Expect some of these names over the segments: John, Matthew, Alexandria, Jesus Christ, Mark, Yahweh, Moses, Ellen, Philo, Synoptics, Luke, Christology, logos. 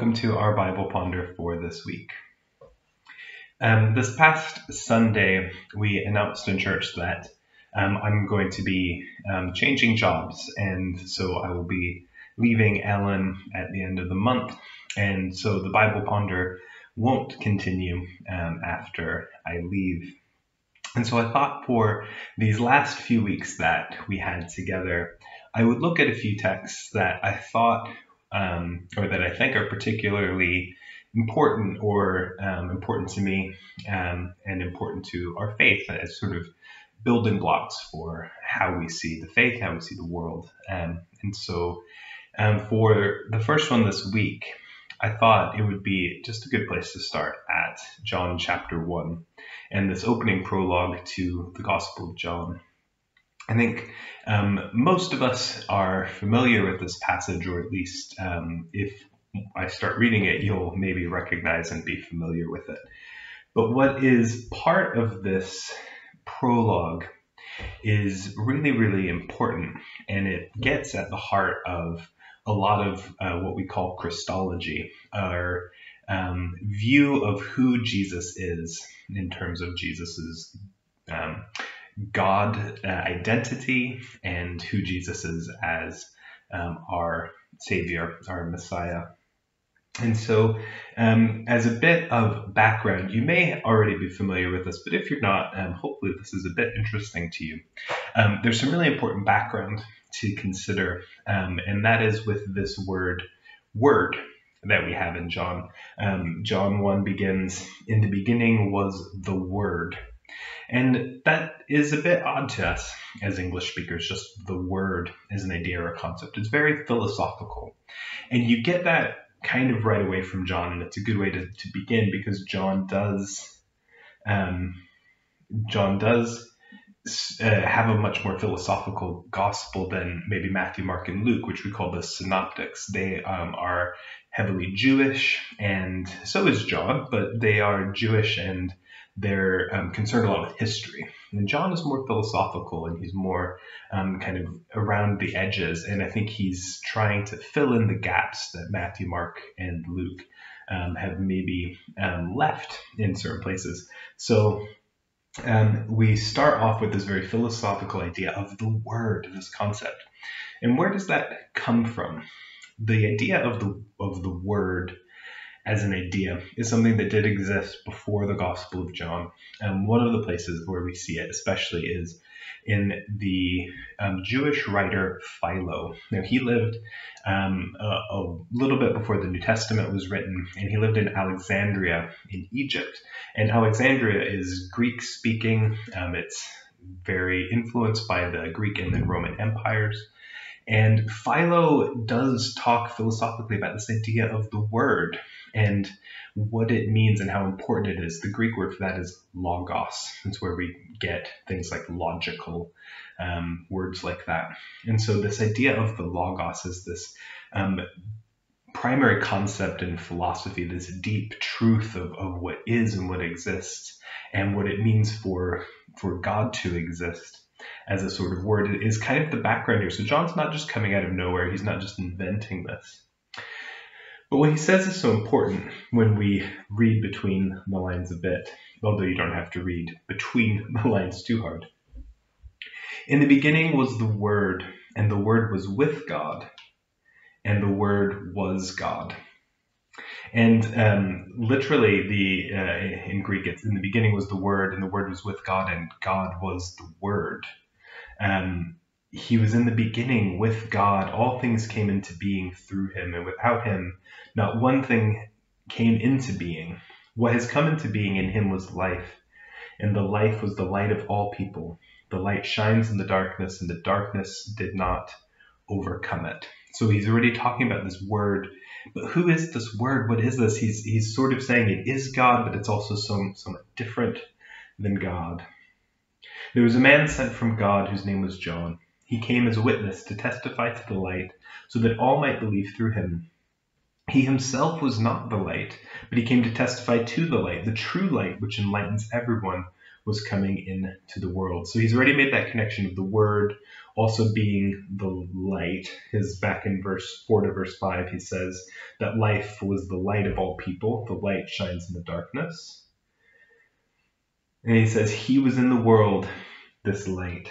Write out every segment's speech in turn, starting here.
welcome to our Bible Ponder for this week. This past Sunday, we announced in church that I'm going to be changing jobs, and so I will be leaving Ellen at the end of the month, and so the Bible Ponder won't continue after I leave. And so I thought for these last few weeks that we had together, I would look at a few texts that I thought or that I think are particularly important or important to me and important to our faith as sort of building blocks for how we see the faith, how we see the world. And so for the first one this week, I thought it would be just a good place to start at John chapter 1 and this opening prologue to the Gospel of John. I think most of us are familiar with this passage, or at least if I start reading it, you'll maybe recognize and be familiar with it. But what is part of this prologue is really, really important, and it gets at the heart of a lot of what we call Christology, our view of who Jesus is in terms of Jesus's God identity and who Jesus is as our Savior, our Messiah. And so as a bit of background, you may already be familiar with this, but if you're not, hopefully this is a bit interesting to you. There's some really important background to consider, and that is with this word that we have in John. John 1 begins, "In the beginning was the Word." And that is a bit odd to us as English speakers, just the word as an idea or a concept. It's very philosophical. And you get that kind of right away from John, and it's a good way to begin, because John does have a much more philosophical gospel than maybe Matthew, Mark, and Luke, which we call the Synoptics. They are heavily Jewish, and so is John, but they are Jewish and they're concerned a lot with history. And John is more philosophical, and he's more kind of around the edges. And I think he's trying to fill in the gaps that Matthew, Mark, and Luke have maybe left in certain places. So we start off with this very philosophical idea of the word, this concept. And where does that come from? The idea of the word as an idea is something that did exist before the Gospel of John. One of the places where we see it especially is in the Jewish writer Philo. Now, he lived a little bit before the New Testament was written, and he lived in Alexandria in Egypt. And Alexandria is Greek-speaking. It's very influenced by the Greek and the Roman empires. And Philo does talk philosophically about this idea of the word and what it means and how important it is. The Greek word for that is logos. That's where we get things like logical, words like that. And so this idea of the logos is this primary concept in philosophy, this deep truth of what is and what exists and what it means for God to exist as a sort of word. It is kind of the background here. So John's not just coming out of nowhere. He's not just inventing this. But what he says is so important when we read between the lines a bit, although you don't have to read between the lines too hard. "In the beginning was the Word, and the Word was with God, and the Word was God." And literally, in Greek, it's "in the beginning was the Word, and the Word was with God, and God was the Word." He was in the beginning with God. All things came into being through him, and without him, not one thing came into being. What has come into being in him was life, and the life was the light of all people. The light shines in the darkness, and the darkness did not overcome it. So he's already talking about this word. But who is this word? What is this? He's sort of saying it is God, but it's also somewhat different than God. "There was a man sent from God whose name was John. He came as a witness to testify to the light, so that all might believe through him. He himself was not the light, but he came to testify to the light. The true light, which enlightens everyone, was coming into the world." So he's already made that connection of the word also being the light. Is back in verse 4 to verse 5, he says that life was the light of all people. The light shines in the darkness. And he says, he was in the world, this light,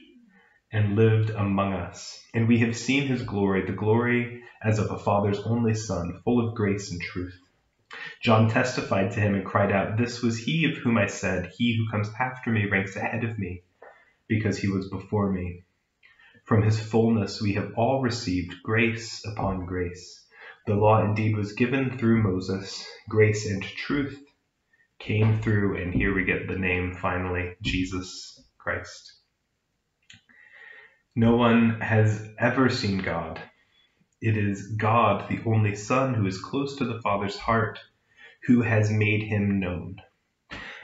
and lived among us, and we have seen his glory, the glory as of a father's only son, full of grace and truth. John testified to him and cried out, "This was he of whom I said, he who comes after me ranks ahead of me, because he was before me." From his fullness we have all received grace upon grace. The law indeed was given through Moses. Grace and truth came through, and here we get the name finally, Jesus Christ. No one has ever seen God. It is God, the only Son, who is close to the Father's heart, who has made him known.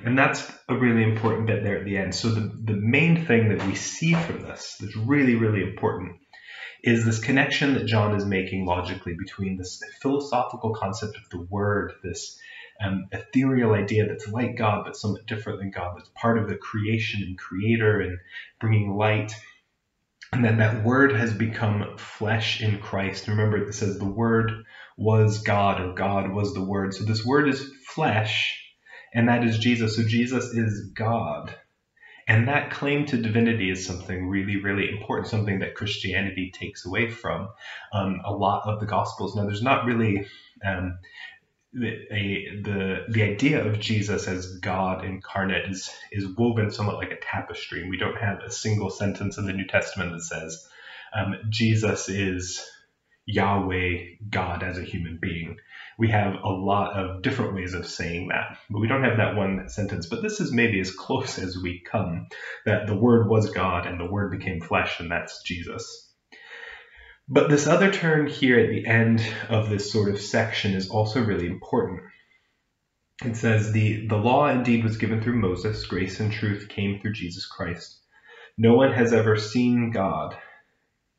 And that's a really important bit there at the end. So the main thing that we see from this that's really, really important is this connection that John is making logically between this philosophical concept of the Word, this ethereal idea that's like God but somewhat different than God, that's part of the creation and creator and bringing light, and then that Word has become flesh in Christ. Remember, it says the Word was God, or God was the Word. So this Word is flesh, and that is Jesus. So Jesus is God. And that claim to divinity is something really, really important, something that Christianity takes away from a lot of the Gospels. Now, there's not really the idea of Jesus as God incarnate is woven somewhat like a tapestry. And we don't have a single sentence in the New Testament that says Jesus is Yahweh, God as a human being. We have a lot of different ways of saying that, but we don't have that one sentence. But this is maybe as close as we come, that the Word was God and the Word became flesh, and that's Jesus. But this other turn here at the end of this sort of section is also really important. It says, the law indeed was given through Moses, grace and truth came through Jesus Christ. No one has ever seen God.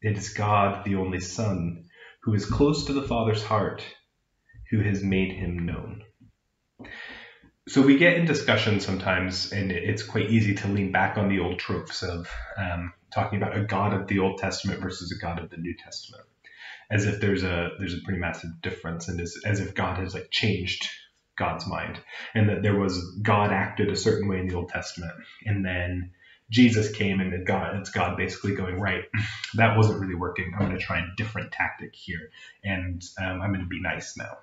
It is God, the only Son, who is close to the Father's heart, who has made him known. So we get in discussion sometimes, and it's quite easy to lean back on the old tropes of talking about a God of the Old Testament versus a God of the New Testament, as if there's a pretty massive difference, and as if God has like changed God's mind, and that there was God acted a certain way in the Old Testament, and then Jesus came and it's God basically going, right, that wasn't really working. I'm going to try a different tactic here, and I'm going to be nice now.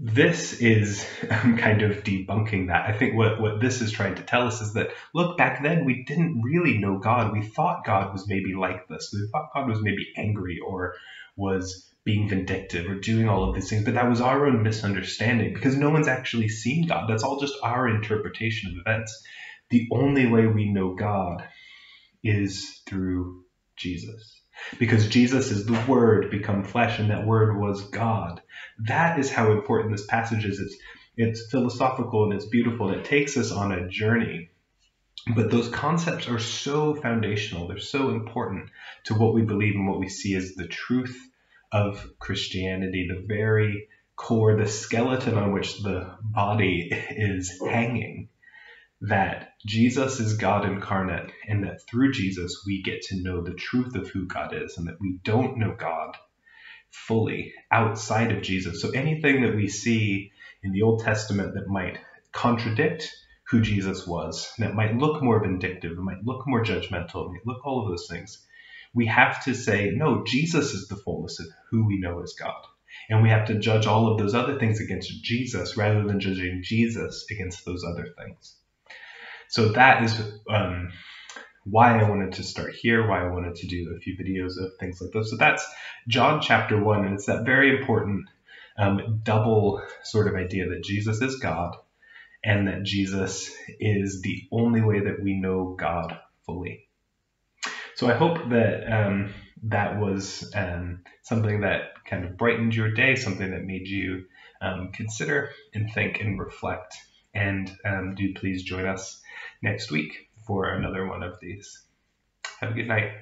This is kind of debunking that. I think what this is trying to tell us is that, look, back then we didn't really know God. We thought God was maybe like this. We thought God was maybe angry or was being vindictive or doing all of these things, but that was our own misunderstanding because no one's actually seen God. That's all just our interpretation of events. The only way we know God is through Jesus, because Jesus is the Word become flesh, and that Word was God. That is how important this passage is. It's philosophical and it's beautiful, and it takes us on a journey. But those concepts are so foundational. They're so important to what we believe and what we see as the truth of Christianity, the very core, the skeleton on which the body is hanging. That Jesus is God incarnate, and that through Jesus we get to know the truth of who God is, and that we don't know God fully outside of Jesus. So anything that we see in the Old Testament that might contradict who Jesus was, that might look more vindictive, it might look more judgmental, it might look all of those things, we have to say, no, Jesus is the fullness of who we know as God. And we have to judge all of those other things against Jesus rather than judging Jesus against those other things. So that is why I wanted to start here, why I wanted to do a few videos of things like those. So that's John chapter 1, and it's that very important double sort of idea that Jesus is God and that Jesus is the only way that we know God fully. So I hope that that was something that kind of brightened your day, something that made you consider and think and reflect. And do please join us next week for another one of these. Have a good night.